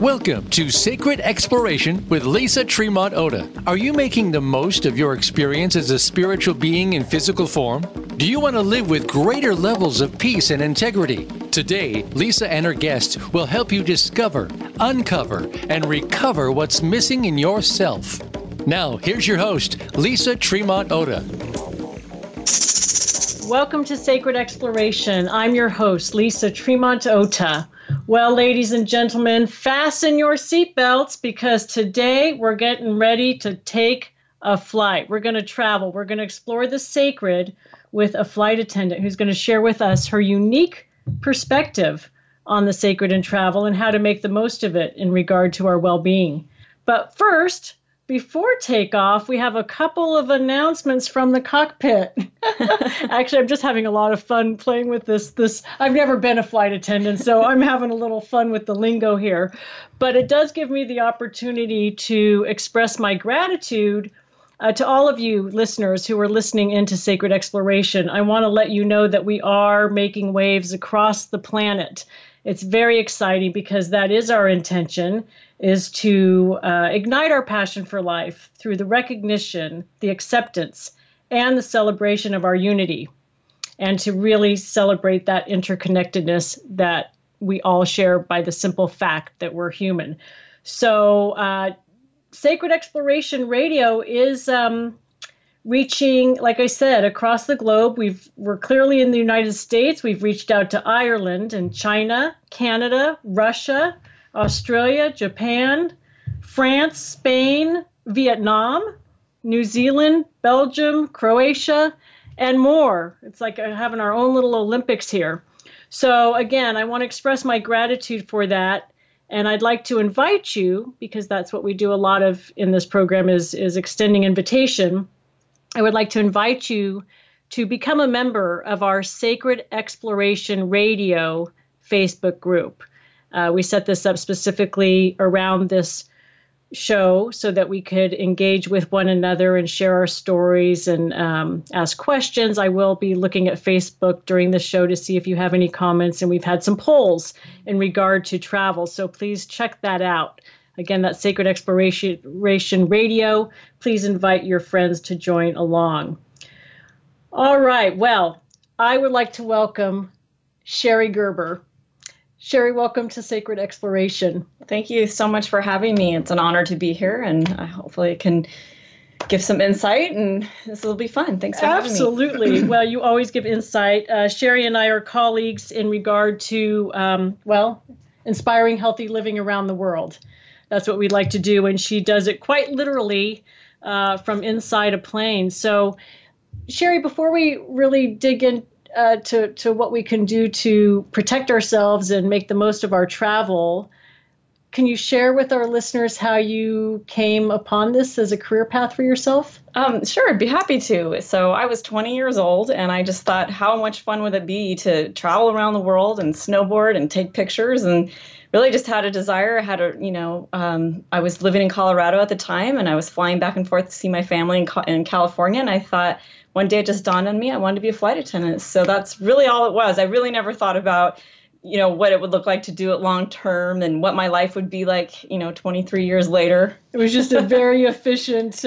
Welcome to Sacred Exploration with Lisa Tremont Oda. Are you making the most of your experience as a spiritual being in physical form? Do you want to live with greater levels of peace and integrity? Today, Lisa and her guests will help you discover, uncover, and recover what's missing in yourself. Now, here's your host, Lisa Tremont Oda. Welcome to Sacred Exploration. I'm your host, Lisa Tremont Oda. Well, ladies and gentlemen, fasten your seatbelts because today we're getting ready to take a flight. We're going to travel. We're going to explore the sacred with a flight attendant who's going to share with us her unique perspective on the sacred and travel and how to make the most of it in regard to our well-being. But first, before takeoff, we have a couple of announcements from the cockpit. Actually, I'm just having a lot of fun playing with this. I've never been a flight attendant, so I'm having a little fun with the lingo here. But it does give me the opportunity to express my gratitude to all of you listeners who are listening into Sacred Exploration. I want to let you know that we are making waves across the planet. It's very exciting because that is our intention, is to ignite our passion for life through the recognition, the acceptance, and the celebration of our unity, and to really celebrate that interconnectedness that we all share by the simple fact that we're human. So Sacred Exploration Radio is reaching, like I said, across the globe. We're clearly in the United States. We've reached out to Ireland and China, Canada, Russia, Australia, Japan, France, Spain, Vietnam, New Zealand, Belgium, Croatia, and more. It's like having our own little Olympics here. So again, I want to express my gratitude for that. And I'd like to invite you, because that's what we do a lot of in this program is extending invitation. I would like to invite you to become a member of our Sacred Exploration Radio Facebook group. We set this up specifically around this show so that we could engage with one another and share our stories and ask questions. I will be looking at Facebook during the show to see if you have any comments, and we've had some polls in regard to travel, so please check that out. Again, that's Sacred Exploration Radio. Please invite your friends to join along. All right. Well, I would like to welcome Sherry Gerber. Sherry, welcome to Sacred Exploration. Thank you so much for having me. It's an honor to be here, and I hopefully can give some insight, and this will be fun. Thanks for having me. Absolutely. Well, you always give insight. Sherry and I are colleagues in regard to, inspiring healthy living around the world. That's what we'd like to do, and she does it quite literally from inside a plane. So, Sherry, before we really dig in to what we can do to protect ourselves and make the most of our travel, can you share with our listeners how you came upon this as a career path for yourself? Sure, I'd be happy to. So I was 20 years old, and I just thought, how much fun would it be to travel around the world and snowboard and take pictures, and really just had a desire. I was living in Colorado at the time, and I was flying back and forth to see my family in California. And I thought, one day it just dawned on me, I wanted to be a flight attendant. So that's really all it was. I really never thought about, what it would look like to do it long term and what my life would be like, 23 years later. It was just a very efficient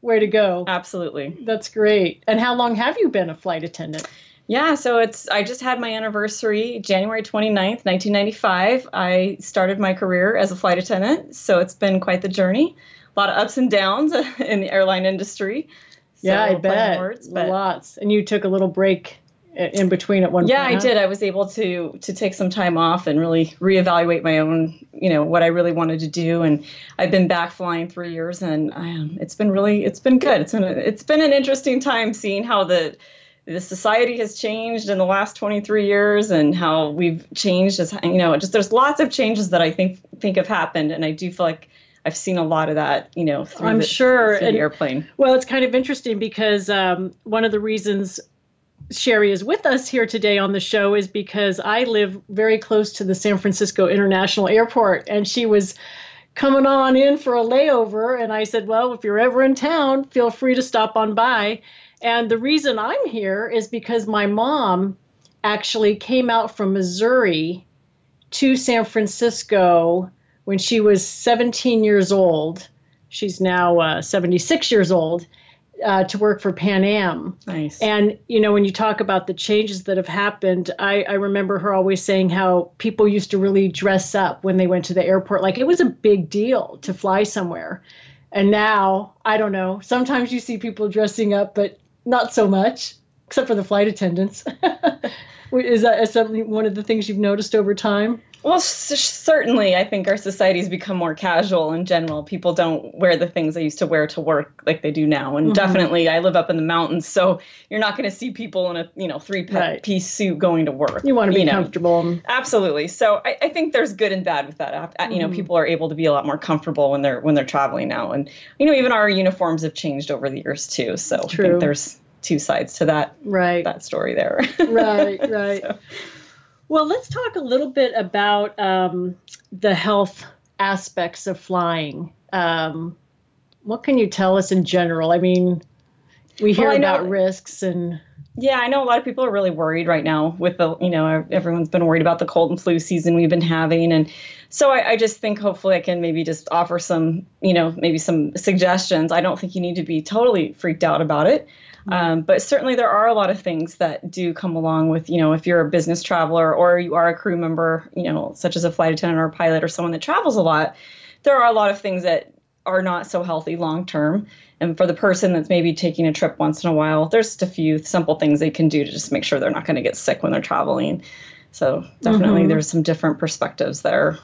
way to go. Absolutely. That's great. And how long have you been a flight attendant? Yeah, so I just had my anniversary, January 29th, 1995. I started my career as a flight attendant, so it's been quite the journey. A lot of ups and downs in the airline industry. So yeah, I bet. Lots. And you took a little break in between at one point. Yeah, I did. I was able to take some time off and really reevaluate my own, what I really wanted to do. And I've been back flying 3 years, and it's been good. It's been an interesting time seeing how the society has changed in the last 23 years and how we've changed as, there's lots of changes that I think have happened. And I do feel like I've seen a lot of that, through the airplane. Well, it's kind of interesting because one of the reasons Sherry is with us here today on the show is because I live very close to the San Francisco International Airport, and she was coming on in for a layover. And I said, well, if you're ever in town, feel free to stop on by. And the reason I'm here is because my mom actually came out from Missouri to San Francisco when she was 17 years old. She's now 76 years old, to work for Pan Am. Nice. And, you know, when you talk about the changes that have happened, I remember her always saying how people used to really dress up when they went to the airport. Like, it was a big deal to fly somewhere. And now, I don't know, sometimes you see people dressing up, but not so much, except for the flight attendants. Is that something, one of the things you've noticed over time? Well, certainly, I think our society's become more casual in general. People don't wear the things they used to wear to work like they do now. And definitely, I live up in the mountains, so you're not going to see people in a, you know, three-piece suit going to work. You want to be comfortable. Absolutely. So I think there's good and bad with that. You know, people are able to be a lot more comfortable when they're traveling now. And, you know, even our uniforms have changed over the years, too. So I think there's two sides to that, that story there. Right. So. Well, let's talk a little bit about the health aspects of flying. What can you tell us in general? I mean, we hear about risks and... Yeah, I know a lot of people are really worried right now with the, you know, everyone's been worried about the cold and flu season we've been having. And so I just think hopefully I can maybe just offer some, you know, maybe some suggestions. I don't think you need to be totally freaked out about it. But certainly there are a lot of things that do come along with, you know, if you're a business traveler or you are a crew member, you know, such as a flight attendant or a pilot or someone that travels a lot, there are a lot of things that are not so healthy long term. And for the person that's maybe taking a trip once in a while, there's just a few simple things they can do to just make sure they're not going to get sick when they're traveling. So definitely there's some different perspectives there.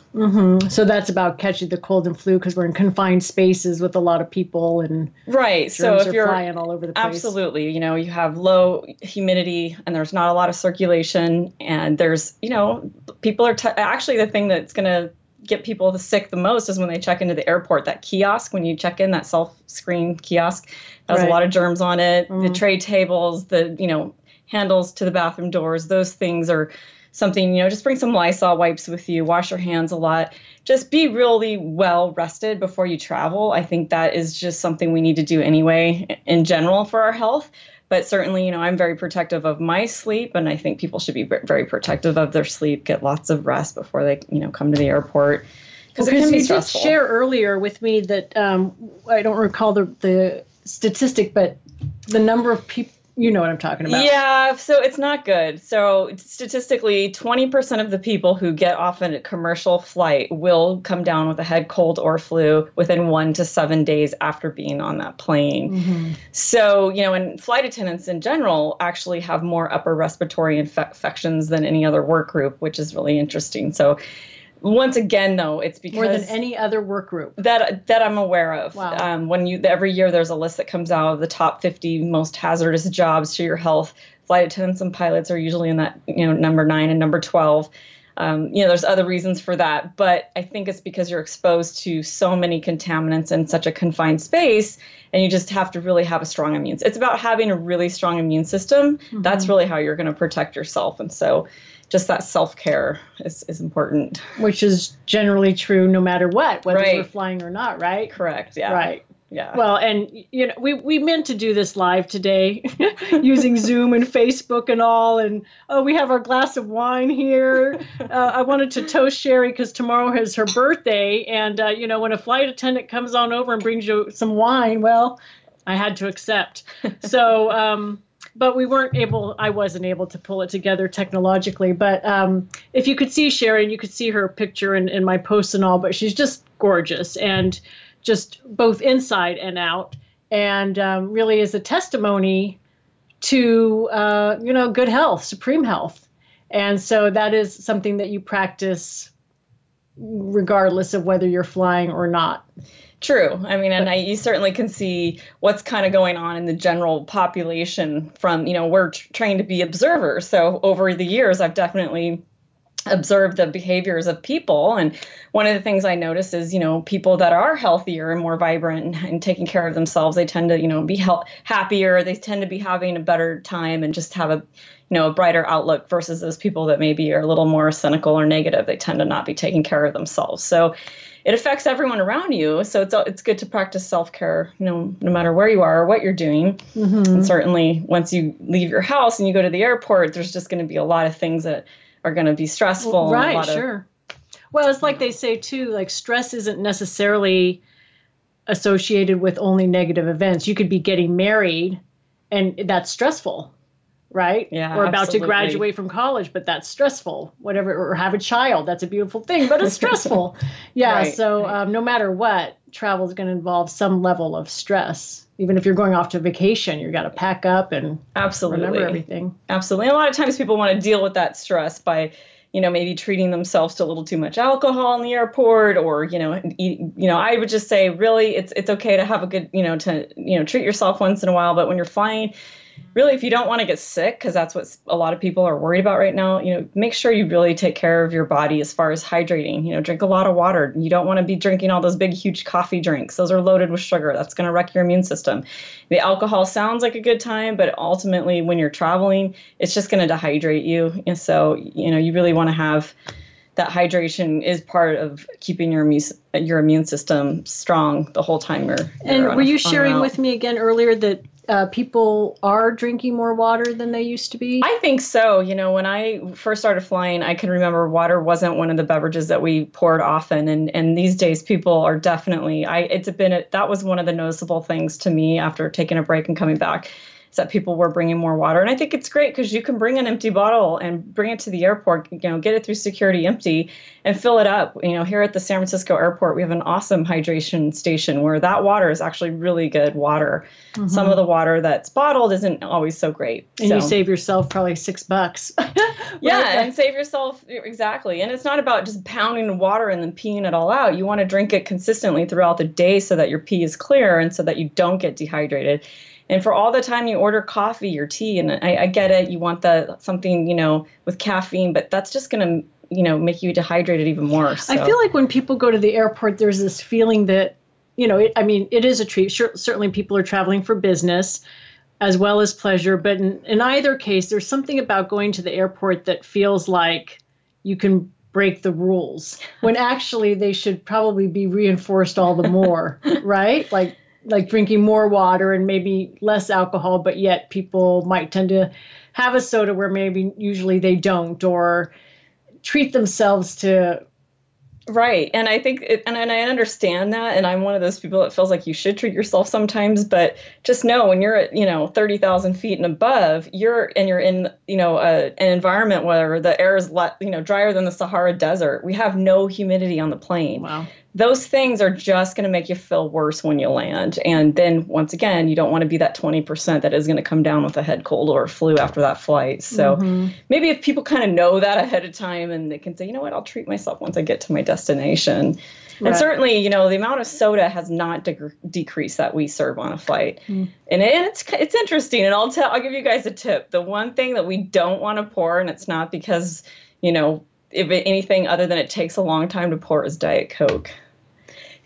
So that's about catching the cold and flu because we're in confined spaces with a lot of people and germs are flying all over the place. Absolutely. You know, you have low humidity and there's not a lot of circulation and there's, you know, people are actually the thing that's going to get people sick the most is when they check into the airport. That kiosk, when you check in, that self-screen kiosk, that has a lot of germs on it. The tray tables, the, you know, handles to the bathroom doors, those things are something, you know, just bring some Lysol wipes with you, wash your hands a lot, just be really well rested before you travel. I think that is just something we need to do anyway in general for our health. But certainly, you know, I'm very protective of my sleep, and I think people should be very protective of their sleep, get lots of rest before they, you know, come to the airport. Because it can be stressful. You did share earlier with me that, I don't recall the statistic, but the number of people, you know what I'm talking about. Yeah, so it's not good. So statistically, 20% of the people who get off a commercial flight will come down with a head cold or flu within 1 to 7 days after being on that plane. So, you know, and flight attendants in general actually have more upper respiratory infections than any other work group, which is really interesting. So once again, though, it's because more than any other work group that I'm aware of. Wow. When every year there's a list that comes out of the top 50 most hazardous jobs to your health. Flight attendants and pilots are usually in that, you know, number 9 and number 12. You know, there's other reasons for that, but I think it's because you're exposed to so many contaminants in such a confined space, and you just have to really have a strong immune. It's about having a really strong immune system. That's really how you're going to protect yourself, and so. Just that self-care is important. Which is generally true no matter what, whether we're flying or not, right? Correct, yeah. Right. Yeah. Well, and you know, we meant to do this live today using Zoom and Facebook and all, and we have our glass of wine here. I wanted to toast Sherry because tomorrow is her birthday, and you know, when a flight attendant comes on over and brings you some wine, well, I had to accept. So, but we weren't able, I wasn't able to pull it together technologically. But if you could see Sherry, and you could see her picture in my posts and all, but she's just gorgeous and just both inside and out, and really is a testimony to, you know, good health, supreme health. And so that is something that you practice regardless of whether you're flying or not. True. I mean, and you certainly can see what's kind of going on in the general population from, you know, we're trained to be observers. So over the years, I've definitely observed the behaviors of people. And one of the things I notice is, you know, people that are healthier and more vibrant and taking care of themselves, they tend to, you know, be happier. They tend to be having a better time and just have a, you know, a brighter outlook versus those people that maybe are a little more cynical or negative. They tend to not be taking care of themselves. So it affects everyone around you. So it's good to practice self-care, you know, no matter where you are or what you're doing. And certainly once you leave your house and you go to the airport, there's just going to be a lot of things that are going to be stressful. Well, right, and a lot of Well, it's like they say, too, like stress isn't necessarily associated with only negative events. You could be getting married and that's stressful, right? Yeah, or about to graduate from college, but that's stressful, whatever, or have a child. That's a beautiful thing, but it's stressful. Yeah. Right, so right. No matter what, travel is going to involve some level of stress. Even if you're going off to vacation, you've got to pack up and remember everything. Absolutely. And a lot of times people want to deal with that stress by, you know, maybe treating themselves to a little too much alcohol in the airport, or, you know, eat, you know, I would just say, really, it's okay to have a good, you know, to, you know, treat yourself once in a while. But when you're flying, really, if you don't want to get sick, because that's what a lot of people are worried about right now, you know, make sure you really take care of your body as far as hydrating. You know, drink a lot of water. You don't want to be drinking all those big, huge coffee drinks. Those are loaded with sugar. That's going to wreck your immune system. The alcohol sounds like a good time, but ultimately when you're traveling, it's just going to dehydrate you. And so, you know, you really want to have that hydration is part of keeping your immune system strong the whole time you're And were you sharing with me again earlier that people are drinking more water than they used to be? I think so. You know, when I first started flying, I can remember water wasn't one of the beverages that we poured often. And these days people are definitely, that was one of the noticeable things to me after taking a break and coming back, is that people were bringing more water. And I think it's great because you can bring an empty bottle and bring it to the airport, you know, get it through security empty and fill it up. You know, here at the San Francisco airport, we have an awesome hydration station where that water is actually really good water. Mm-hmm. Some of the water that's bottled isn't always so great. And so you save yourself probably $6. Yeah, and save yourself, exactly. And it's not about just pounding water and then peeing it all out. You want to drink it consistently throughout the day so that your pee is clear and so that you don't get dehydrated. And for all the time you order coffee or tea, and I get it, you want something, you know, with caffeine, but that's just going to, you know, make you dehydrated even more. So I feel like when people go to the airport, there's this feeling that, you know, it is a treat. Sure, certainly people are traveling for business as well as pleasure. But in either case, there's something about going to the airport that feels like you can break the rules when actually they should probably be reinforced all the more, right? Like drinking more water and maybe less alcohol, but yet people might tend to have a soda where maybe usually they don't, or treat themselves to. Right. And I think, and I understand that. And I'm one of those people that feels like you should treat yourself sometimes, but just know when you're at, you know, 30,000 feet and above, you're in, you know, an environment where the air is, you know, drier than the Sahara Desert. We have no humidity on the plane. Wow. Those things are just going to make you feel worse when you land. And then once again, you don't want to be that 20% that is going to come down with a head cold or a flu after that flight. So maybe if people kind of know that ahead of time and they can say, you know what, I'll treat myself once I get to my destination. Right. And certainly, you know, the amount of soda has not decreased that we serve on a flight. And it's interesting. And I'll give you guys a tip. The one thing that we don't want to pour, and it's not because, you know, if anything other than it takes a long time to pour, is Diet Coke,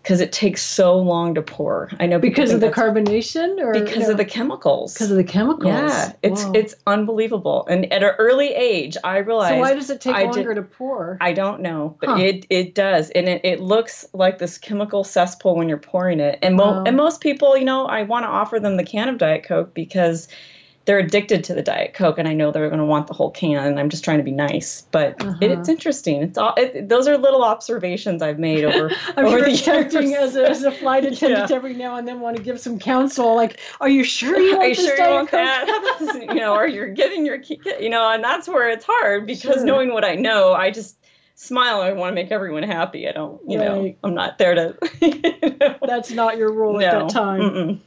because it takes so long to pour. I know because of the carbonation, or because of the chemicals. Because of the chemicals. Yeah, it's unbelievable. And at an early age, I realized. So why does it take longer to pour? I don't know, but it does, and it looks like this chemical cesspool when you're pouring it. And and most people, you know, I want to offer them the can of Diet Coke because they're addicted to the Diet Coke, and I know they're going to want the whole can, and I'm just trying to be nice, but it's interesting. It's all, those are little observations I've made over the years. As a flight attendant, every now and then want to give some counsel, like, are you sure you want this Diet Coke? That? You know, or you're giving your, you know, and that's where it's hard, because knowing what I know, I just smile. I want to make everyone happy. I don't, you know, I'm not there to, you know. That's not your role at that time. Mm-mm.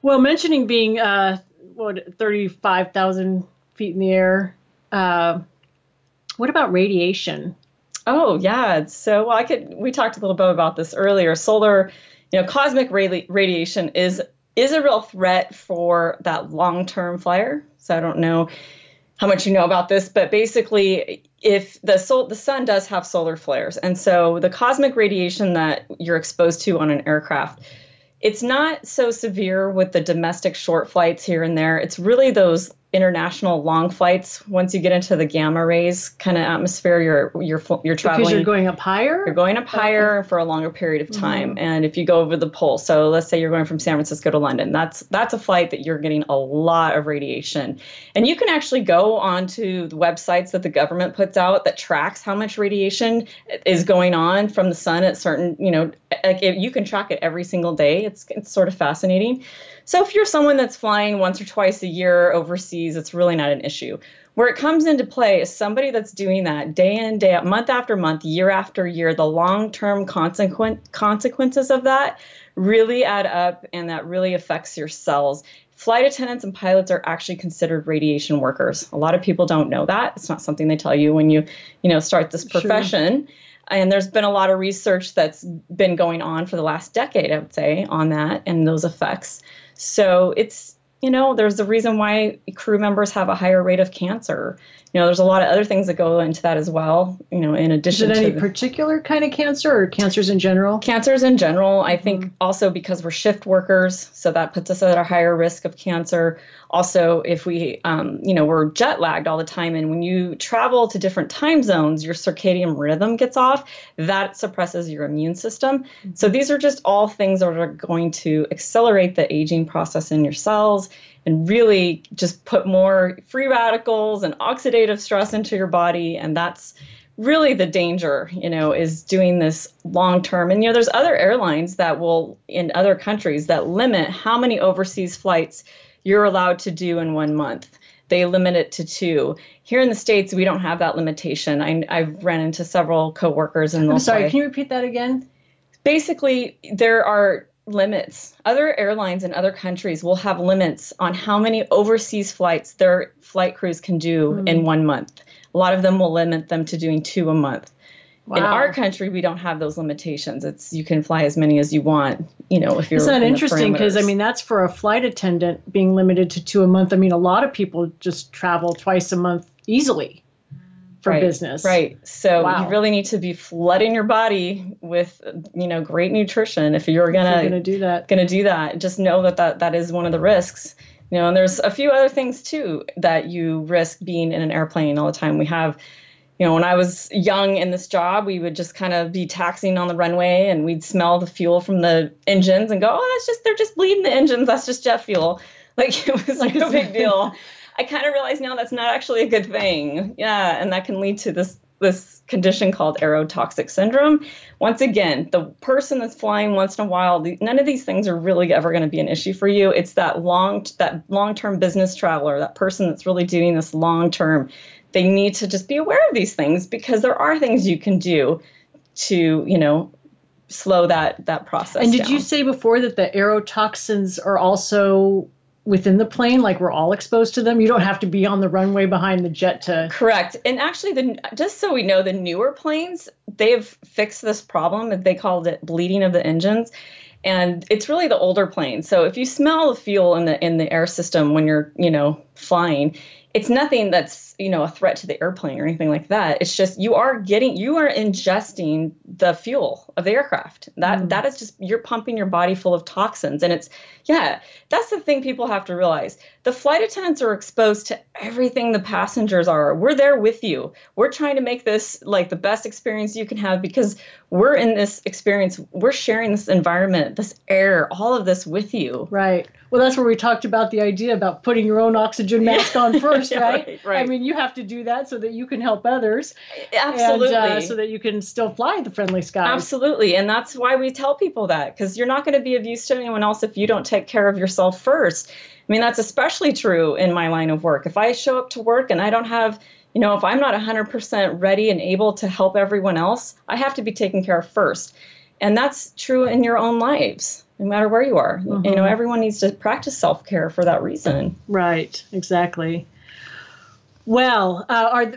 Well, mentioning being, 35,000 feet in the air. What about radiation? Oh, yeah. So, well, we talked a little bit about this earlier. Solar, you know, cosmic radiation is a real threat for that long-term flyer. So I don't know how much you know about this, but basically if the sun does have solar flares. And so the cosmic radiation that you're exposed to on an aircraft, it's not so severe with the domestic short flights here and there. It's really those international long flights, once you get into the gamma rays kind of atmosphere, you're traveling. Because you're going up higher? You're going up higher for a longer period of time. Mm-hmm. And if you go over the pole, so let's say you're going from San Francisco to London, that's a flight that you're getting a lot of radiation. And you can actually go onto the websites that the government puts out that tracks how much radiation is going on from the sun at certain, you can track it every single day. It's sort of fascinating. So if you're someone that's flying once or twice a year overseas, it's really not an issue. Where it comes into play is somebody that's doing that day in, day out, month after month, year after year, the long-term consequences of that really add up, and that really affects your cells. Flight attendants and pilots are actually considered radiation workers. A lot of people don't know that. It's not something they tell you when you start this profession. Sure. And there's been a lot of research that's been going on for the last decade, I would say, on that and those effects. So it's, there's a reason why crew members have a higher rate of cancer. There's a lot of other things that go into that as well, in addition to... Is it any particular kind of cancer or cancers in general? Cancers in general. I think also because we're shift workers, so that puts us at a higher risk of cancer. Also, if we, we're jet lagged all the time, and when you travel to different time zones, your circadian rhythm gets off. That suppresses your immune system. So these are just all things that are going to accelerate the aging process in your cells and really just put more free radicals and oxidative stress into your body. And that's really the danger, is doing this long term. And, there's other airlines that will, in other countries, that limit how many overseas flights you're allowed to do in 1 month. They limit it to 2. Here in the States, we don't have that limitation. I've run into several coworkers. I'm sorry, can you repeat that again? Basically, there are limits. Other airlines in other countries will have limits on how many overseas flights their flight crews can do in 1 month. A lot of them will limit them to doing 2 a month. Wow. In our country, we don't have those limitations. It's you can fly as many as you want, if you're... It's not interesting because, that's for a flight attendant being limited to 2 a month. A lot of people just travel twice a month easily for business. Right. So you really need to be flooding your body with, great nutrition if you're going to do that. Just know that is one of the risks. And there's a few other things, too, that you risk being in an airplane all the time. We have... when I was young in this job, we would just kind of be taxiing on the runway and we'd smell the fuel from the engines and go, they're just bleeding the engines. That's just jet fuel. Like it was like a big deal. I kind of realize now that's not actually a good thing. Yeah. And that can lead to this condition called aerotoxic syndrome. Once again, the person that's flying once in a while, none of these things are really ever going to be an issue for you. It's that long-term business traveler, that person that's really doing this long-term. They need to just be aware of these things because there are things you can do to, slow that process down. And did you say before that the aerotoxins are also within the plane, like we're all exposed to them? You don't have to be on the runway behind the jet to... Correct. And actually, just so we know, the newer planes, they've fixed this problem. They called it bleeding of the engines. And it's really the older planes. So if you smell the fuel in the air system when you're, flying, it's nothing that's, a threat to the airplane or anything like that. It's just you are ingesting the fuel of the aircraft. That is just, you're pumping your body full of toxins. And that's the thing people have to realize. The flight attendants are exposed to everything the passengers are. We're there with you. We're trying to make this like the best experience you can have because we're in this experience. We're sharing this environment, this air, all of this with you. Right. Well, that's where we talked about the idea about putting your own oxygen mask on first, right? Right. You have to do that so that you can help others. Absolutely. And, so that you can still fly the friendly skies. Absolutely. And that's why we tell people that, because you're not going to be of use to anyone else if you don't take care of yourself first. That's especially true in my line of work. If I show up to work and I don't have, if I'm not 100% ready and able to help everyone else, I have to be taken care of first. And that's true in your own lives, no matter where you are. Mm-hmm. Everyone needs to practice self-care for that reason. Right, exactly. Well,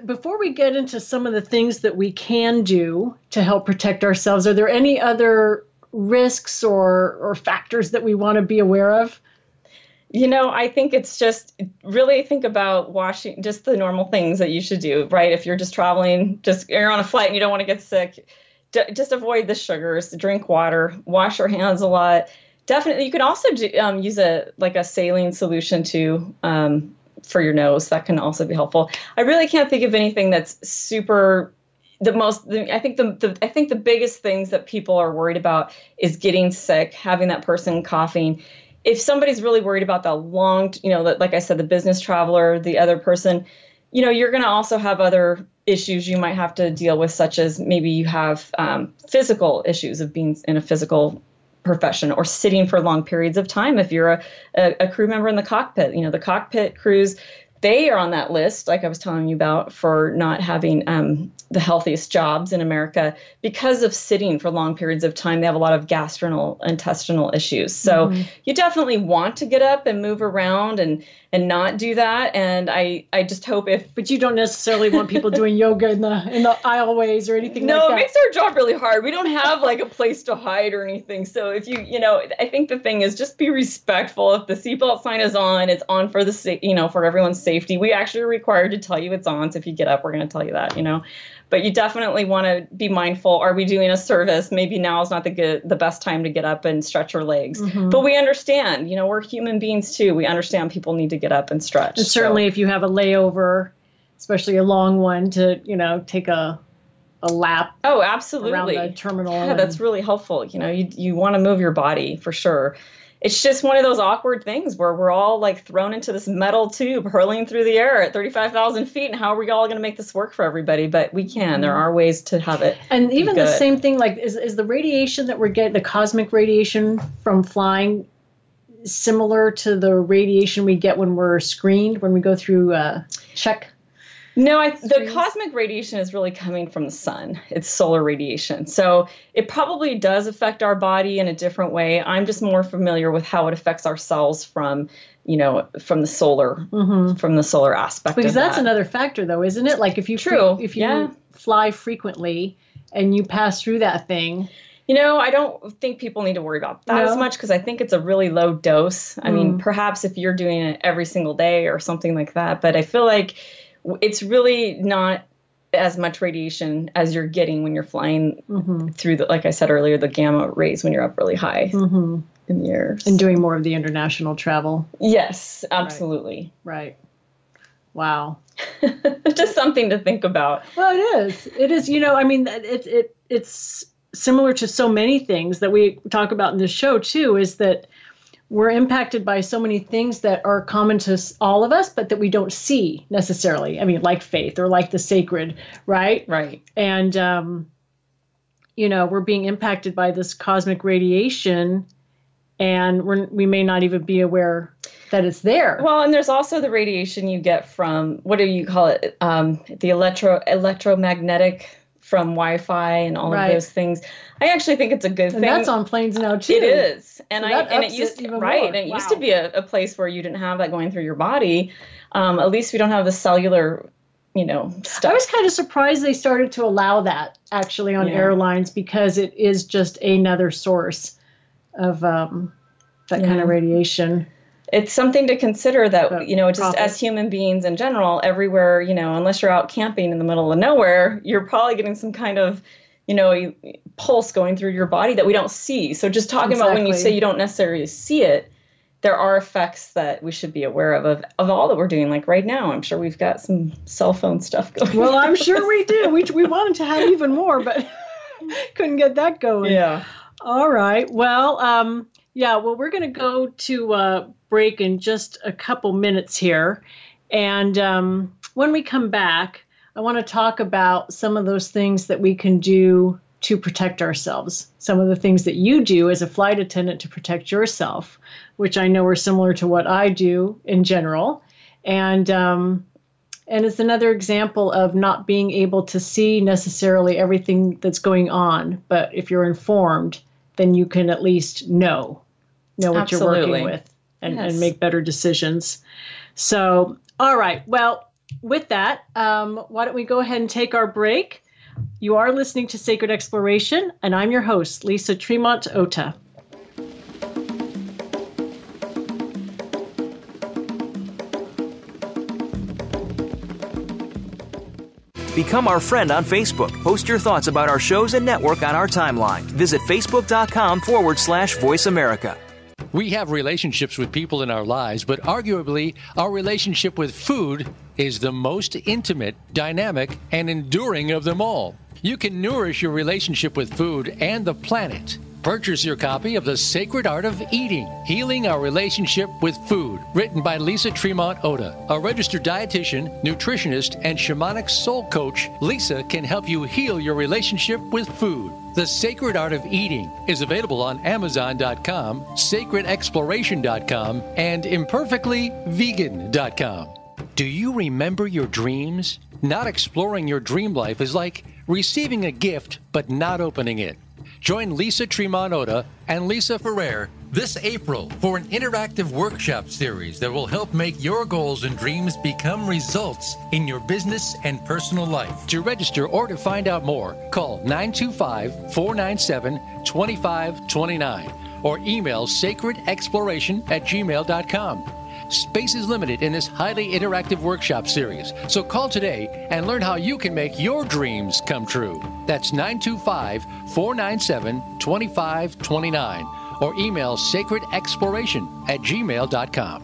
before we get into some of the things that we can do to help protect ourselves, are there any other risks or factors that we want to be aware of? I think it's just really think about washing, just the normal things that you should do, right? If you're just traveling, you're on a flight and you don't want to get sick, just avoid the sugars, drink water, wash your hands a lot. Definitely, you could also use a saline solution too, for your nose. That can also be helpful. I really can't think of anything that's super. I think the biggest things that people are worried about is getting sick, having that person coughing. If somebody's really worried about the long, like I said, the business traveler, the other person, you're going to also have other issues you might have to deal with, such as maybe you have physical issues of being in a physical profession or sitting for long periods of time. If you're a crew member in the cockpit, the cockpit crews, they are on that list, like I was telling you about, for not having the healthiest jobs in America because of sitting for long periods of time. They have a lot of gastrointestinal issues. So you definitely want to get up and move around and not do that. And I just hope if... But you don't necessarily want people doing yoga in the aisleways or anything like that. No, it makes our job really hard. We don't have like a place to hide or anything. So if I think the thing is just be respectful. If the seatbelt sign is on, it's on for the for everyone's safety. We actually are required to tell you it's on. So if you get up, we're going to tell you that, But you definitely want to be mindful. Are we doing a service? Maybe now is not the best time to get up and stretch your legs. Mm-hmm. But we understand, we're human beings too. We understand people need to get up and stretch. And certainly if you have a layover, especially a long one, to, take a lap. Oh, absolutely. Around the terminal. Yeah, that's really helpful. You want to move your body for sure. It's just one of those awkward things where we're all like thrown into this metal tube hurling through the air at 35,000 feet. And how are we all going to make this work for everybody? But we can. There are ways to have it. And even the same thing, like is the radiation that we're getting, the cosmic radiation from flying, similar to the radiation we get when we're screened, when we go through check? No, the cosmic radiation is really coming from the sun. It's solar radiation. So it probably does affect our body in a different way. I'm just more familiar with how it affects our cells from, from the solar, from the solar aspect. Because that's another factor though, isn't it? Like if you fly frequently and you pass through that thing. I don't think people need to worry about that as much because I think it's a really low dose. I mean, perhaps if you're doing it every single day or something like that, but I feel like it's really not as much radiation as you're getting when you're flying through like I said earlier, the gamma rays when you're up really high in the air. And doing more of the international travel. Yes, absolutely. Right. Wow. Just something to think about. Well, it is. It is, it's similar to so many things that we talk about in this show too, is that we're impacted by so many things that are common to all of us, but that we don't see necessarily. I mean, like faith or like the sacred, right? Right. And, we're being impacted by this cosmic radiation and we may not even be aware that it's there. Well, and there's also the radiation you get from, what do you call it? The electromagnetic from Wi-Fi and all of those things. I actually think it's a good thing. And that's on planes now too. It is. And so it used to be a place where you didn't have that going through your body. At least we don't have the cellular, stuff. I was kind of surprised they started to allow that actually on airlines because it is just another source of that kind of radiation. It's something to consider that, just as human beings in general, everywhere, unless you're out camping in the middle of nowhere, you're probably getting some kind of, pulse going through your body that we don't see. So just talking about when you say you don't necessarily see it, there are effects that we should be aware of all that we're doing. Like right now, I'm sure we've got some cell phone stuff going. Well, I'm sure we do. We wanted to have even more, but couldn't get that going. Yeah. All right. Well, we're going to go to break in just a couple minutes here. And when we come back, I want to talk about some of those things that we can do to protect ourselves. Some of the things that you do as a flight attendant to protect yourself, which I know are similar to what I do in general. And it's another example of not being able to see necessarily everything that's going on. But if you're informed, then you can at least know what you're working with and make better decisions. So, all right. Well, with that, why don't we go ahead and take our break? You are listening to Sacred Exploration, and I'm your host, Lisa Tremont Oda. Become our friend on Facebook. Post your thoughts about our shows and network on our timeline. Visit facebook.com/Voice America. We have relationships with people in our lives, but arguably our relationship with food is the most intimate, dynamic, and enduring of them all. You can nourish your relationship with food and the planet. Purchase your copy of The Sacred Art of Eating, Healing Our Relationship with Food, written by Lisa Tremont Oda. A registered dietitian, nutritionist, and shamanic soul coach, Lisa can help you heal your relationship with food. The Sacred Art of Eating is available on Amazon.com, sacredexploration.com, and imperfectlyvegan.com. Do you remember your dreams? Not exploring your dream life is like receiving a gift but not opening it. Join Lisa Tremont Oda and Lisa Ferrer this April for an interactive workshop series that will help make your goals and dreams become results in your business and personal life. To register or to find out more, call 925-497-2529 or email sacredexploration@gmail.com. Space is limited in this highly interactive workshop series, so call today and learn how you can make your dreams come true. That's 925-497-2529 or email sacredexploration@gmail.com.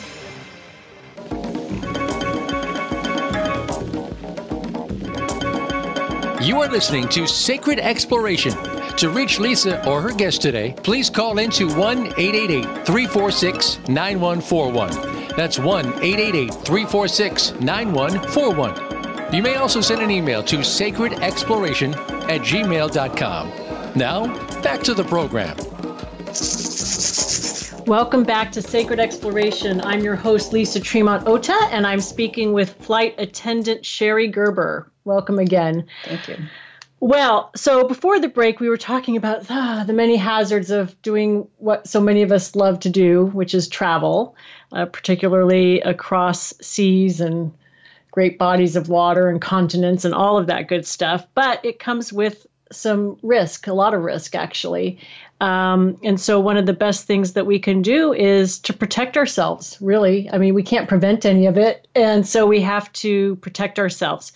You are listening to Sacred Exploration. To reach Lisa or her guest today, please call into 1-888-346-9141. That's 1-888-346-9141. You may also send an email to sacredexploration@gmail.com. Now, back to the program. Welcome back to Sacred Exploration. I'm your host, Lisa Tremont Oda, and I'm speaking with flight attendant Sherry Gerber. Welcome again. Thank you. Well, so before the break, we were talking about the many hazards of doing what so many of us love to do, which is travel, particularly across seas and great bodies of water and continents and all of that good stuff. But it comes with some risk, a lot of risk, actually. And so one of the best things that we can do is to protect ourselves, really. I mean, we can't prevent any of it. And so we have to protect ourselves.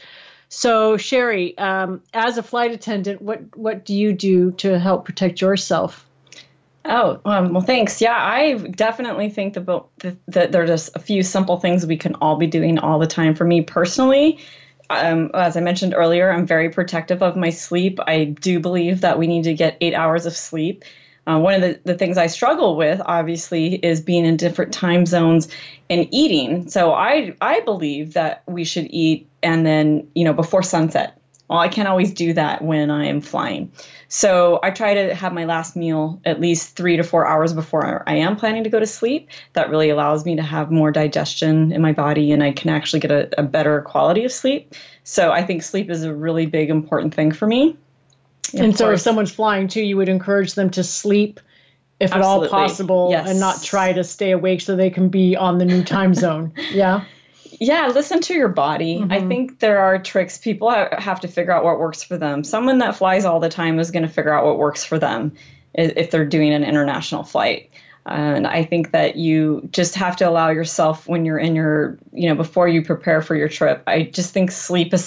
So, Sherry, as a flight attendant, what do you do to help protect yourself? Oh, well, thanks. Yeah, I definitely think that there are just a few simple things we can all be doing all the time. For me personally, as I mentioned earlier, I'm very protective of my sleep. I do believe that we need to get 8 hours of sleep. One of the things I struggle with, obviously, is being in different time zones and eating. So I believe that we should eat and then, before sunset. Well, I can't always do that when I am flying. So I try to have my last meal at least 3 to 4 hours before I am planning to go to sleep. That really allows me to have more digestion in my body, and I can actually get a better quality of sleep. So I think sleep is a really big, important thing for me. And so if someone's flying too, you would encourage them to sleep if Absolutely. At all possible yes. and not try to stay awake so they can be on the new time zone. Yeah. Yeah. Listen to your body. Mm-hmm. I think there are tricks. People have to figure out what works for them. Someone that flies all the time is going to figure out what works for them if they're doing an international flight. And I think that you just have to allow yourself when you're in your, before you prepare for your trip. I just think sleep is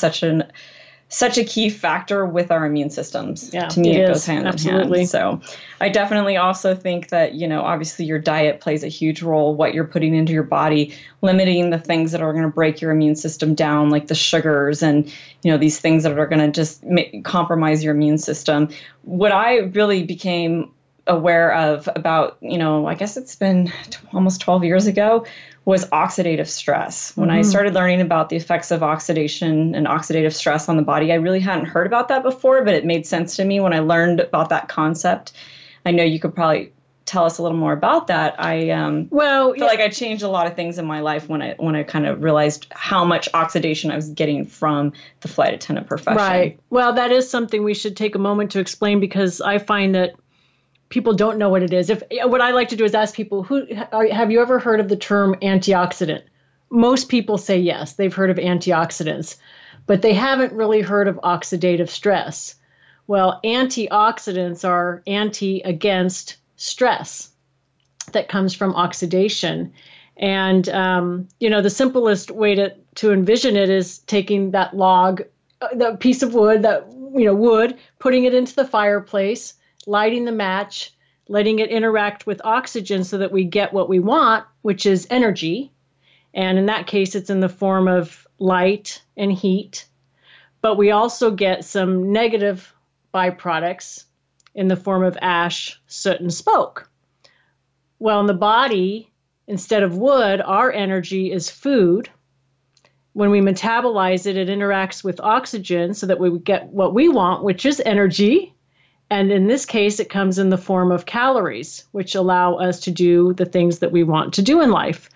such a key factor with our immune systems. Yeah, to me, it goes hand Absolutely. In hand. So I definitely also think that, obviously your diet plays a huge role, what you're putting into your body, limiting the things that are going to break your immune system down, like the sugars and, these things that are going to just compromise your immune system. What I really became aware of about, I guess it's been almost 12 years ago, was oxidative stress. When I started learning about the effects of oxidation and oxidative stress on the body, I really hadn't heard about that before, but it made sense to me when I learned about that concept. I know you could probably tell us a little more about that. I feel like I changed a lot of things in my life when I kind of realized how much oxidation I was getting from the flight attendant profession. Right. Well, that is something we should take a moment to explain, because I find that people don't know what it is. What I like to do is ask people, have you ever heard of the term antioxidant most people say yes, they've heard of antioxidants, but they haven't really heard of oxidative stress. Well, antioxidants are anti against stress that comes from oxidation. And, the simplest way to envision it is taking that log, the piece of wood, wood, putting it into the fireplace, lighting the match, letting it interact with oxygen so that we get what we want, which is energy. And in that case, it's in the form of light and heat. But we also get some negative byproducts in the form of ash, soot, and smoke. Well, in the body, instead of wood, our energy is food. When we metabolize it, it interacts with oxygen so that we get what we want, which is energy. And in this case, it comes in the form of calories, which allow us to do the things that we want to do in life.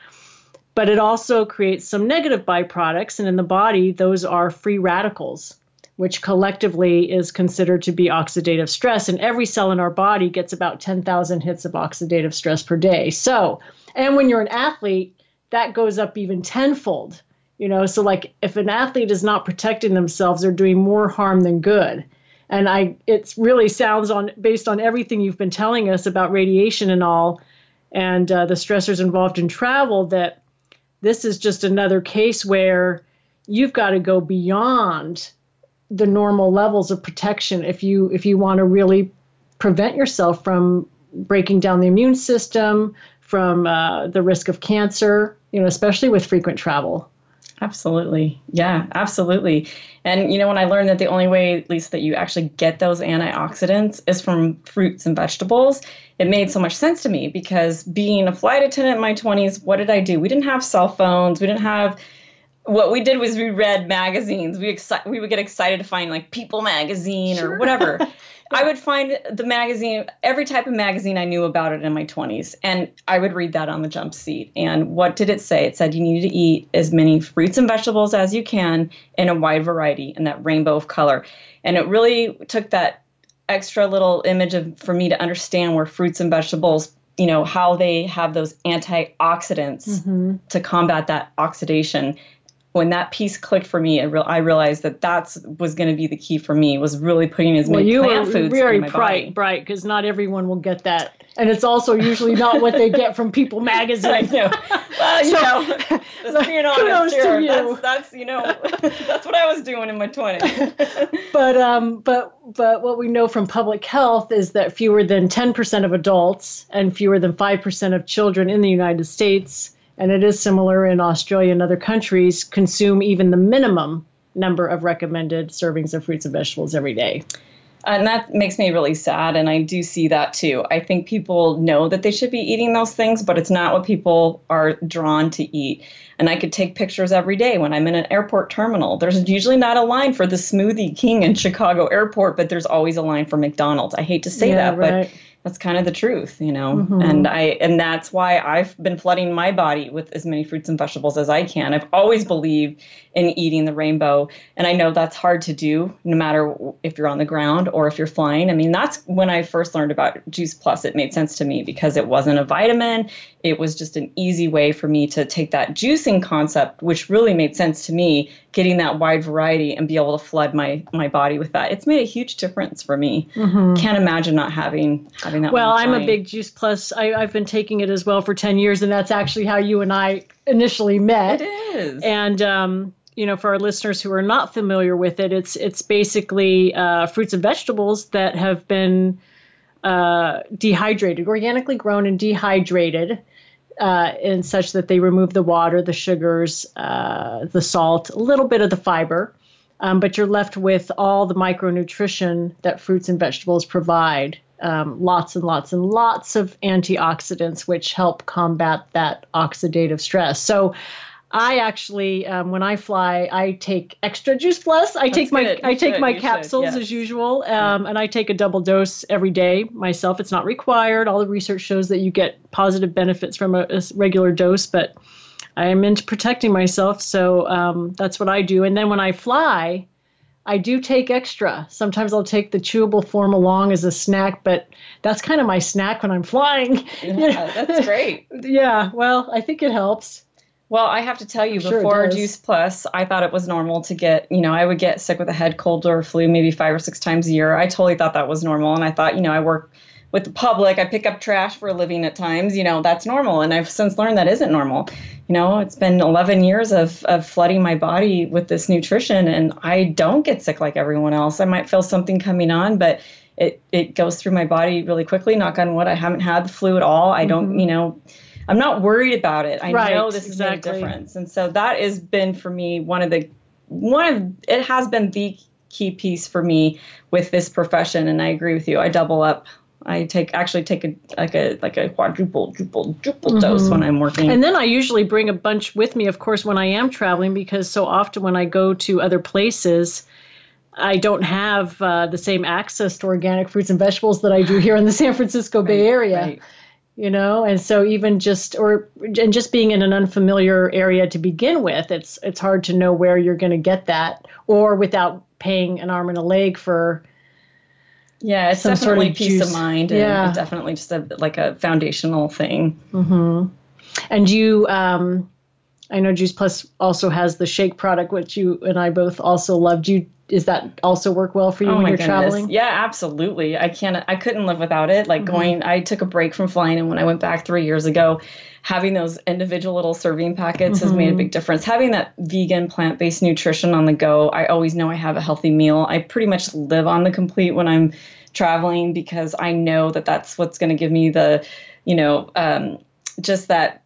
But it also creates some negative byproducts. And in the body, those are free radicals, which collectively is considered to be oxidative stress. And every cell in our body gets about 10,000 hits of oxidative stress per day. So, and when you're an athlete, that goes up even tenfold. So like if an athlete is not protecting themselves, they're doing more harm than good. And it really sounds based on everything you've been telling us about radiation and all, and the stressors involved in travel, that this is just another case where you've got to go beyond the normal levels of protection if you want to really prevent yourself from breaking down the immune system, from the risk of cancer, especially with frequent travel. Absolutely. Yeah, absolutely. And, when I learned that the only way, Lisa, that you actually get those antioxidants is from fruits and vegetables, it made so much sense to me, because being a flight attendant in my 20s, what did I do? We didn't have cell phones. We didn't have, what we did was we read magazines. We would get excited to find like People magazine or whatever. Yeah. I would find the magazine, every type of magazine I knew about it in my 20s. And I would read that on the jump seat. And what did it say? It said you need to eat as many fruits and vegetables as you can in a wide variety, in that rainbow of color. And it really took that extra little image for me to understand where fruits and vegetables, how they have those antioxidants to combat that oxidation. When that piece clicked for me, I realized that was going to be the key for me, was really putting as many plant foods in my body. Bright, because not everyone will get that. And it's also usually not what they get from People magazine. I know. Well, being honest here, that's what I was doing in my 20s. But what we know from public health is that fewer than 10% of adults and fewer than 5% of children in the United States, and it is similar in Australia and other countries, consume even the minimum number of recommended servings of fruits and vegetables every day. And that makes me really sad. And I do see that too. I think people know that they should be eating those things, but it's not what people are drawn to eat. And I could take pictures every day when I'm in an airport terminal. There's usually not a line for the Smoothie King in Chicago airport, but there's always a line for McDonald's. I hate to say that, right. But that's kind of the truth, and that's why I've been flooding my body with as many fruits and vegetables as I can. I've always believed in eating the rainbow, and I know that's hard to do, no matter if you're on the ground or if you're flying. I mean, that's when I first learned about Juice Plus. It made sense to me because it wasn't a vitamin. It was just an easy way for me to take that juicing concept, which really made sense to me, getting that wide variety and be able to flood my body with that. It's made a huge difference for me. Can't imagine not having that. Well, I'm a big Juice Plus. I've been taking it as well for 10 years, and that's actually how you and I initially met. It is. And, for our listeners who are not familiar with it, it's basically fruits and vegetables that have been dehydrated, organically grown and dehydrated, in such that they remove the water, the sugars, the salt, a little bit of the fiber, but you're left with all the micronutrition that fruits and vegetables provide, lots and lots and lots of antioxidants, which help combat that oxidative stress. So I actually, when I fly, I take extra Juice Plus. I take my capsules as usual, and I take a double dose every day myself. It's not required. All the research shows that you get positive benefits from a regular dose, but I am into protecting myself, so that's what I do. And then when I fly, I do take extra. Sometimes I'll take the chewable form along as a snack, but that's kind of my snack when I'm flying. Yeah, that's great. Yeah, well, I think it helps. Well, I have to tell you, before Juice Plus, I thought it was normal to get, you know, I would get sick with a head cold or flu maybe 5 or 6 times a year. I totally thought that was normal. And I thought, you know, I work with the public, I pick up trash for a living at times, you know, that's normal. And I've since learned that isn't normal. You know, it's been 11 years of flooding my body with this nutrition, and I don't get sick like everyone else. I might feel something coming on, but it goes through my body really quickly. Knock on wood, I haven't had the flu at all. I don't, you know, I'm not worried about it. I know this is a difference. And so that has been for me it has been the key piece for me with this profession. And I agree with you. I double up. I take a quadruple dose when I'm working. And then I usually bring a bunch with me, of course, when I am traveling, because so often when I go to other places, I don't have the same access to organic fruits and vegetables that I do here in the San Francisco Bay Area, you know? And so even just being in an unfamiliar area to begin with, it's hard to know where you're going to get that, or without paying an arm and a leg for. Yeah, it's some definitely sort of peace of mind, and definitely just a foundational thing. Mm-hmm. And you, I know Juice Plus also has the shake product, which you and I both also loved. Does that also work well for you when you're traveling? Yeah, absolutely. I couldn't live without it. I took a break from flying, and when I went back 3 years ago, having those individual little serving packets has made a big difference. Having that vegan plant-based nutrition on the go, I always know I have a healthy meal. I pretty much live on the complete when I'm traveling, because I know that that's what's going to give me the, you know, just that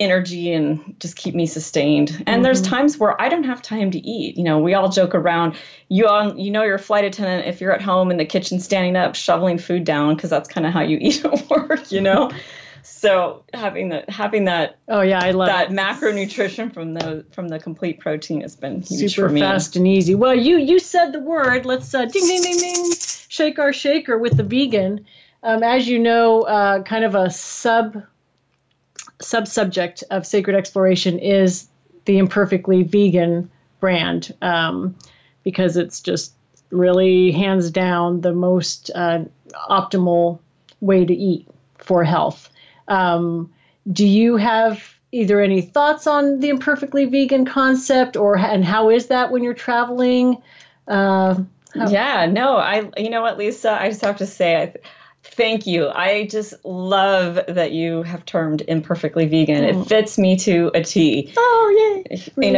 energy and just keep me sustained. And there's times where I don't have time to eat. You know, we all joke around, you know, your flight attendant, if you're at home in the kitchen, standing up, shoveling food down, because that's kind of how you eat at work, you know? So having that I love that macronutrition from the complete protein has been huge for me. Super fast and easy. Well, you said the word. Let's ding ding ding ding, shake our shaker with the vegan. As you know, kind of a sub subject of Sacred Exploration is the imperfectly vegan brand, because it's just really hands down the most optimal way to eat for health. Do you have either any thoughts on the imperfectly vegan concept, and how is that when you're traveling? You know what, Lisa, I just have to say, thank you. I just love that you have termed imperfectly vegan. It fits me to a T. Oh, yay. Really? You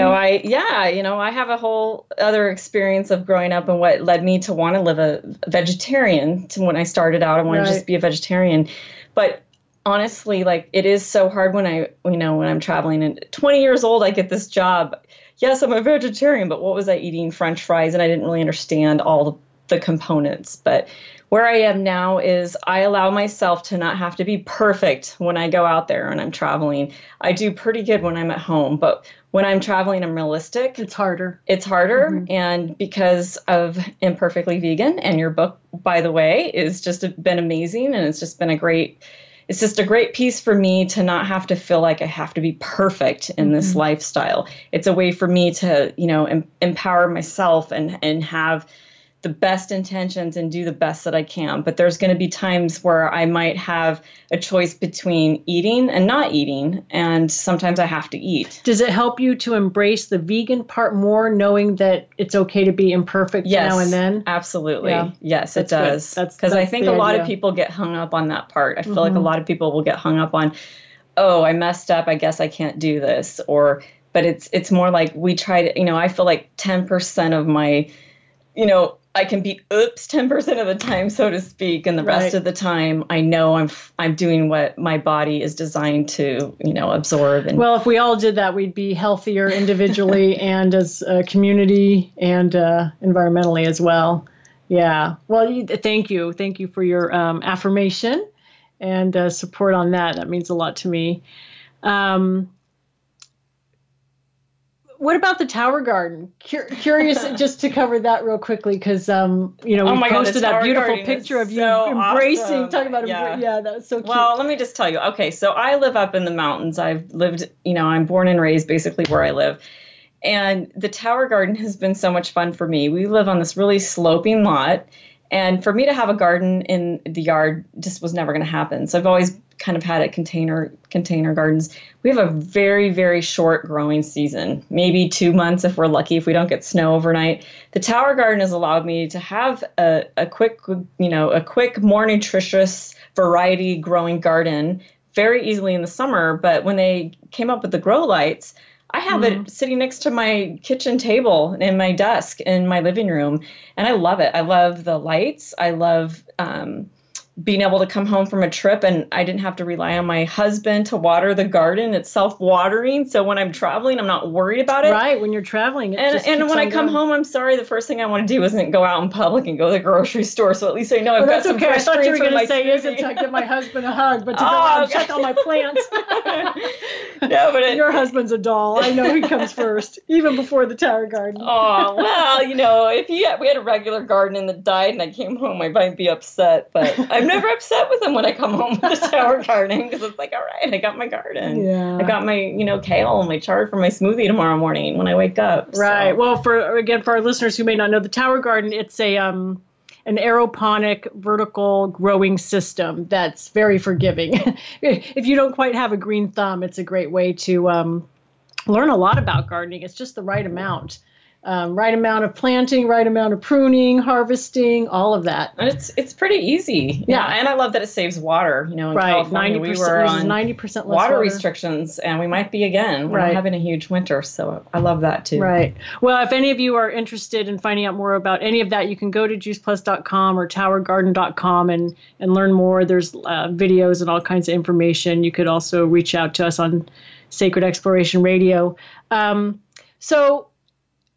know, I have a whole other experience of growing up and what led me to want to live a vegetarian. To when I started out, I wanted to just be a vegetarian, but honestly, like, it is so hard when I'm traveling, and 20 years old, I get this job. Yes, I'm a vegetarian, but what was I eating? French fries. And I didn't really understand all the components. But where I am now is I allow myself to not have to be perfect when I go out there and I'm traveling. I do pretty good when I'm at home, but when I'm traveling, I'm realistic. It's harder. And because of Imperfectly Vegan, and your book, by the way, is just been amazing. And it's just a great piece for me to not have to feel like I have to be perfect in this lifestyle. It's a way for me to, you know, empower myself and have the best intentions and do the best that I can. But there's going to be times where I might have a choice between eating and not eating. And sometimes I have to eat. Does it help you to embrace the vegan part more, knowing that it's okay to be imperfect now and then? Absolutely. Yeah. Yes, it does. Because I think a lot of people get hung up on that part. I feel like a lot of people will get hung up on, oh, I messed up, I guess I can't do this. But it's more like we try to, you know, I feel like 10% of my, you know, I can be 10% of the time, so to speak, and the rest of the time I know I'm doing what my body is designed to, you know, absorb. And well, if we all did that, we'd be healthier individually and as a community and environmentally as well. Yeah. Well, thank you for your affirmation and support on that. That means a lot to me. What about the Tower Garden? Curious just to cover that real quickly, because, you know, we posted that beautiful picture of you embracing, awesome. Talking about, that was so cute. Well, let me just tell you. Okay, so I live up in the mountains. I've lived, you know, I'm born and raised basically where I live. And the Tower Garden has been so much fun for me. We live on this really sloping lot. And for me to have a garden in the yard just was never going to happen. So I've always kind of had at container gardens, we have a very, very short growing season, maybe 2 months if we're lucky, if we don't get snow overnight. The Tower Garden has allowed me to have a quick, more nutritious variety growing garden very easily in the summer. But when they came up with the grow lights, I have it sitting next to my kitchen table and my desk in my living room. And I love it. I love the lights. I love being able to come home from a trip and I didn't have to rely on my husband to water the garden. It's self-watering. So when I'm traveling, I'm not worried about it. Right. When you're traveling. And when I come home, I'm sorry. The first thing I want to do isn't go out in public and go to the grocery store. So at least I know I've got some fresh fruit. I thought you were going to say, isn't to give my husband a hug, but to go out and check on my plants. No, but your husband's a doll. I know he comes first, even before the Tower Garden. Oh, well, if we had a regular garden and that died and I came home, I might be upset, but I'm never upset with them when I come home with the Tower Garden because it's like, all right, I got my garden. Yeah. I got my, kale and my chard for my smoothie tomorrow morning when I wake up. Right. So. Well, for our listeners who may not know, the Tower Garden, it's a an aeroponic vertical growing system that's very forgiving. If you don't quite have a green thumb, it's a great way to learn a lot about gardening. It's just the right amount. Right amount of planting, right amount of pruning, harvesting, all of that. And it's pretty easy. Yeah. And I love that it saves water. In California, 90%, we were on 90% less water restrictions, and we might be again. We're having a huge winter, so I love that too. Right. Well, if any of you are interested in finding out more about any of that, you can go to juiceplus.com or towergarden.com and learn more. There's videos and all kinds of information. You could also reach out to us on Sacred Exploration Radio. So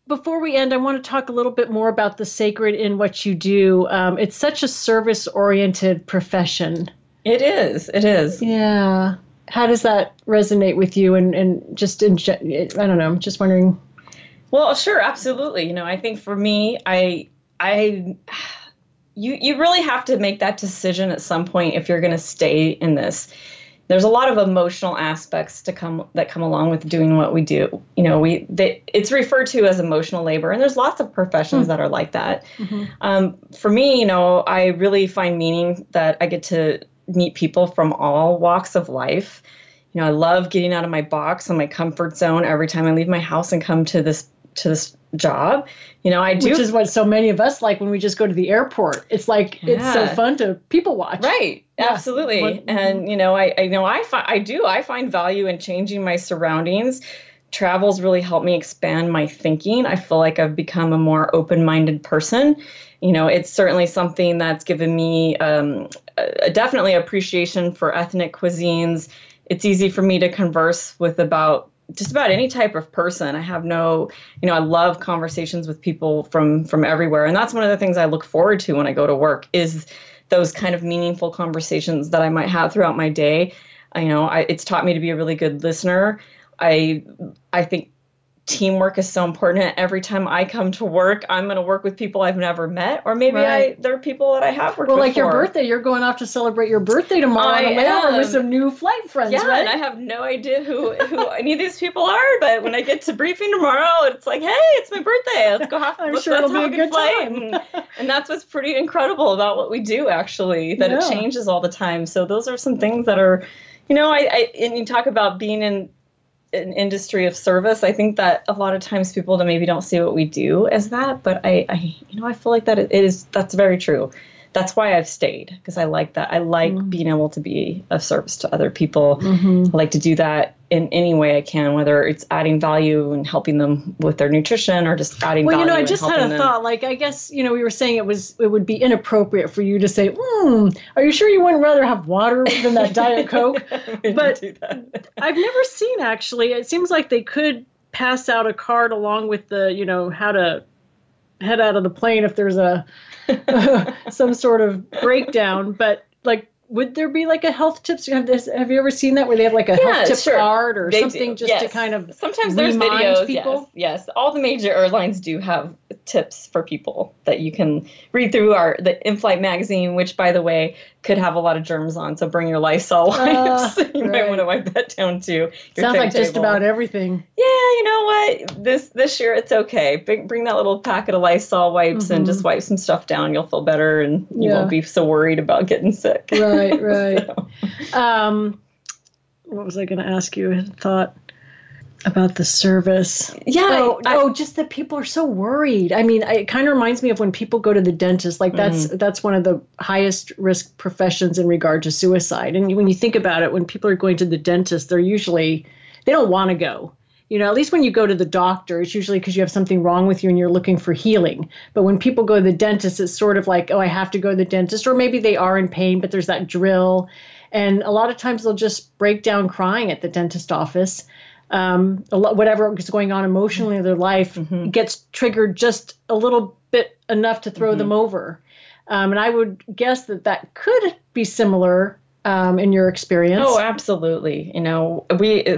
before we end, I want to talk a little bit more about the sacred in what you do. It's such a service-oriented profession. It is. Yeah. How does that resonate with you? And just, I don't know, I'm just wondering. Well, sure, absolutely. I think for me, you really have to make that decision at some point if you're going to stay in this. There's a lot of emotional aspects that come along with doing what we do. It's referred to as emotional labor, and there's lots of professions that are like that. Mm-hmm. For me, I really find meaning that I get to meet people from all walks of life. I love getting out of my box and my comfort zone every time I leave my house and come to this job. I do. Which is what so many of us like when we just go to the airport. It's like, It's so fun to people watch. Right. Yeah. Absolutely. And, I find value in changing my surroundings. Travels really helped me expand my thinking. I feel like I've become a more open-minded person. It's certainly something that's given me definitely appreciation for ethnic cuisines. It's easy for me to converse with about just about any type of person. I have no, I love conversations with people from everywhere. And that's one of the things I look forward to when I go to work is those kind of meaningful conversations that I might have throughout my day. It's taught me to be a really good listener. I think teamwork is so important. Every time I come to work, I'm going to work with people I've never met, or maybe there are people that I have worked with. Well, like your birthday, you're going off to celebrate your birthday tomorrow in Atlanta with some new flight friends, right? And I have no idea who any of these people are, but when I get to briefing tomorrow, it's like, hey, it's my birthday. Let's go have a good flight. And that's what's pretty incredible about what we do, actually, that it changes all the time. So those are some things that are, and you talk about being in an industry of service. I think that a lot of times people maybe don't see what we do as that, but I feel like that that's very true. That's why I've stayed, because I like that. I like being able to be of service to other people. Mm-hmm. I like to do that in any way I can, whether it's adding value and helping them with their nutrition or just adding value. I just had a thought, like, I guess, we were saying it would be inappropriate for you to say, are you sure you wouldn't rather have water than that Diet Coke? But I've never seen, actually, it seems like they could pass out a card along with the, how to head out of the plane if there's a some sort of breakdown, but like, would there be like a health tips? Have you ever seen that where they have like a health tip card or something to kind of sometimes there's videos. People? Yes, all the major airlines do have tips for people that you can read through the in-flight magazine, which, by the way, could have a lot of germs on. So bring your Lysol wipes. You might want to wipe that down too. Sounds like just about everything. Yeah, you know what? This year it's okay. Bring that little packet of Lysol wipes and just wipe some stuff down. You'll feel better and you won't be so worried about getting sick. Right, right. So. What was I going to ask you? I had a thought. About the service. Yeah. Just that people are so worried. I mean, it kind of reminds me of when people go to the dentist. Like that's one of the highest risk professions in regard to suicide. And when you think about it, when people are going to the dentist, they don't want to go. You know, at least when you go to the doctor, it's usually because you have something wrong with you and you're looking for healing. But when people go to the dentist, it's sort of like, oh, I have to go to the dentist. Or maybe they are in pain, but there's that drill. And a lot of times they'll just break down crying at the dentist office. Whatever is going on emotionally in their life gets triggered just a little bit enough to throw them over. And I would guess that could be similar in your experience. Oh, absolutely. You know,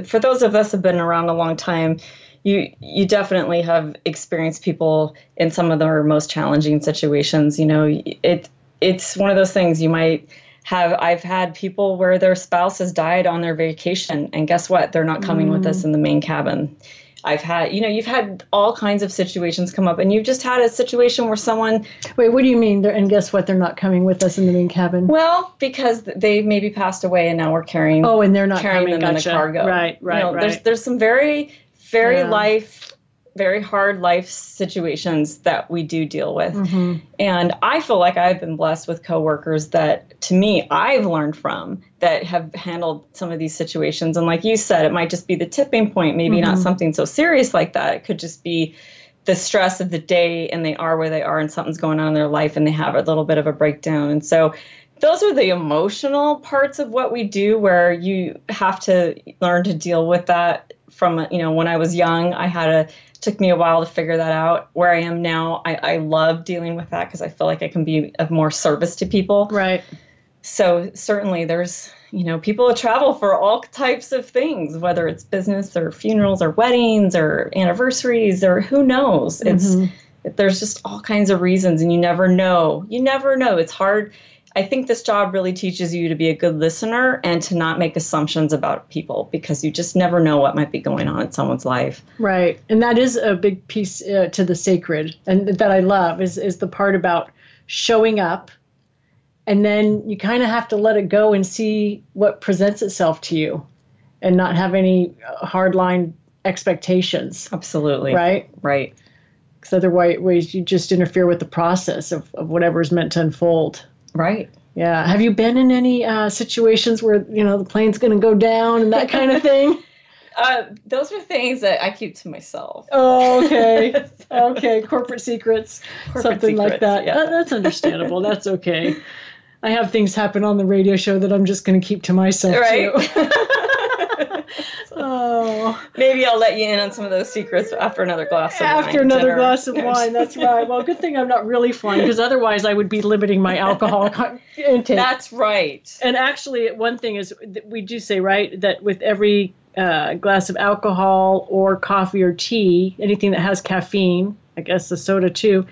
for those of us who have been around a long time, you definitely have experienced people in some of their most challenging situations. You know, it's one of those things you might... I've had people where their spouse has died on their vacation, and guess what? They're not coming with us in the main cabin. I've had, you've had all kinds of situations come up, and you've just had a situation where someone... Wait, what do you mean? And guess what? They're not coming with us in the main cabin. Well, because they maybe passed away, and now we're carrying. Oh, and they're not carrying them in the cargo. Right. Right. There's some very, very very hard life situations that we do deal with. And I feel like I've been blessed with coworkers that, to me, I've learned from that have handled some of these situations. And like you said, it might just be the tipping point, maybe not something so serious like that. It could just be the stress of the day and they are where they are and something's going on in their life and they have a little bit of a breakdown. And so those are the emotional parts of what we do where you have to learn to deal with that. From, when I was young, took me a while to figure that out. Where I am now, I love dealing with that because I feel like I can be of more service to people. Right. So certainly there's, people travel for all types of things, whether it's business or funerals or weddings or anniversaries or who knows. There's just all kinds of reasons and you never know. It's hard. I think this job really teaches you to be a good listener and to not make assumptions about people because you just never know what might be going on in someone's life. Right. And that is a big piece to the sacred and that I love is the part about showing up and then you kind of have to let it go and see what presents itself to you and not have any hardline expectations. Absolutely. Right. Because otherwise you just interfere with the process of whatever is meant to unfold. Right. Yeah. Have you been in any situations where, the plane's going to go down and that kind of thing? Those are things that I keep to myself. Oh, okay. Okay. Corporate secrets. Like that. Yeah. That's understandable. That's okay. I have things happen on the radio show that I'm just going to keep to myself. Right. Too. Oh, maybe I'll let you in on some of those secrets after another glass of wine. That's right. Well, good thing I'm not really flying because otherwise I would be limiting my alcohol intake. That's right. And actually, one thing is we do say, right, that with every glass of alcohol or coffee or tea, anything that has caffeine, I guess the soda too,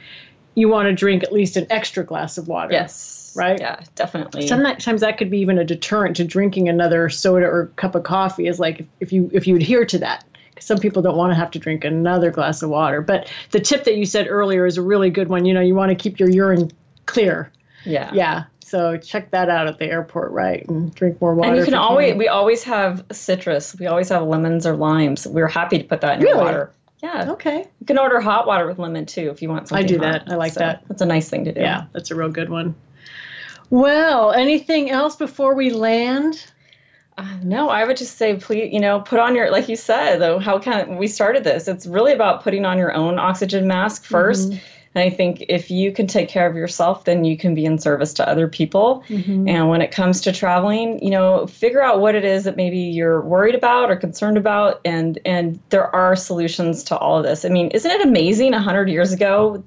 you want to drink at least an extra glass of water. Yes. Right? Yeah, definitely. Sometimes that could be even a deterrent to drinking another soda or cup of coffee is like if you adhere to that. Some people don't want to have to drink another glass of water. But the tip that you said earlier is a really good one. You want to keep your urine clear. Yeah. Yeah. So check that out at the airport, right? And drink more water. And we always have citrus. We always have lemons or limes. We're happy to put that in your water. Yeah. Okay. You can order hot water with lemon too if you want something. I do that. I like that. That's a nice thing to do. Yeah, that's a real good one. Well, anything else before we land? No, I would just say, please, put on your, like you said, though, we started this. It's really about putting on your own oxygen mask first. And I think if you can take care of yourself, then you can be in service to other people. And when it comes to traveling, figure out what it is that maybe you're worried about or concerned about. And there are solutions to all of this. I mean, isn't it amazing 100 years ago?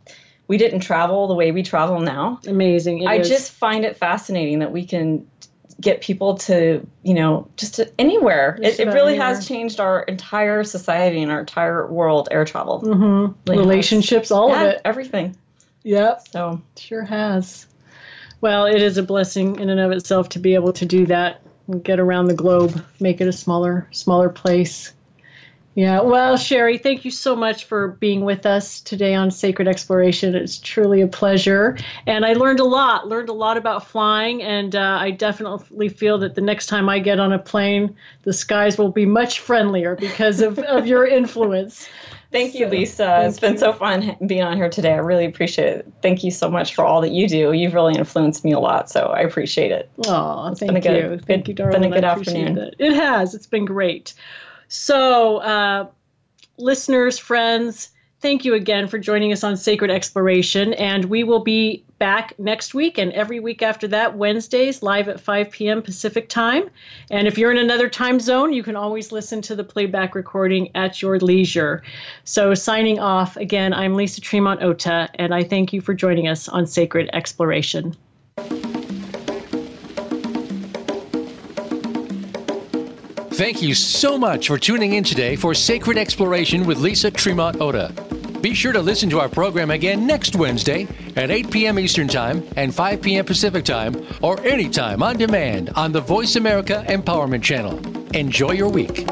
We didn't travel the way we travel now. Amazing. I just find it fascinating that we can get people to, you know, just to anywhere. It really anywhere. Has changed our entire society and our entire world, air travel. Mm-hmm. Like relationships, all of it. Everything. Yep. So sure has. Well, it is a blessing in and of itself to be able to do that and get around the globe, make it a smaller place. Yeah. Well, Sherry, thank you so much for being with us today on Sacred Exploration. It's truly a pleasure. And I learned a lot about flying. And I definitely feel that the next time I get on a plane, the skies will be much friendlier because of your influence. Thank you, Lisa. It's been so fun being on here today. I really appreciate it. Thank you so much for all that you do. You've really influenced me a lot, so I appreciate it. Oh, thank you. Thank you, darling. It's been a good afternoon. It has. It's been great. So, listeners, friends, thank you again for joining us on Sacred Exploration, and we will be back next week and every week after that, Wednesdays, live at 5 p.m. Pacific time. And if you're in another time zone, you can always listen to the playback recording at your leisure. So, signing off, again, I'm Lisa Tremont Oda, and I thank you for joining us on Sacred Exploration. Thank you so much for tuning in today for Sacred Exploration with Lisa Tremont Oda. Be sure to listen to our program again next Wednesday at 8 p.m. Eastern Time and 5 p.m. Pacific Time, or anytime on demand on the Voice America Empowerment Channel. Enjoy your week.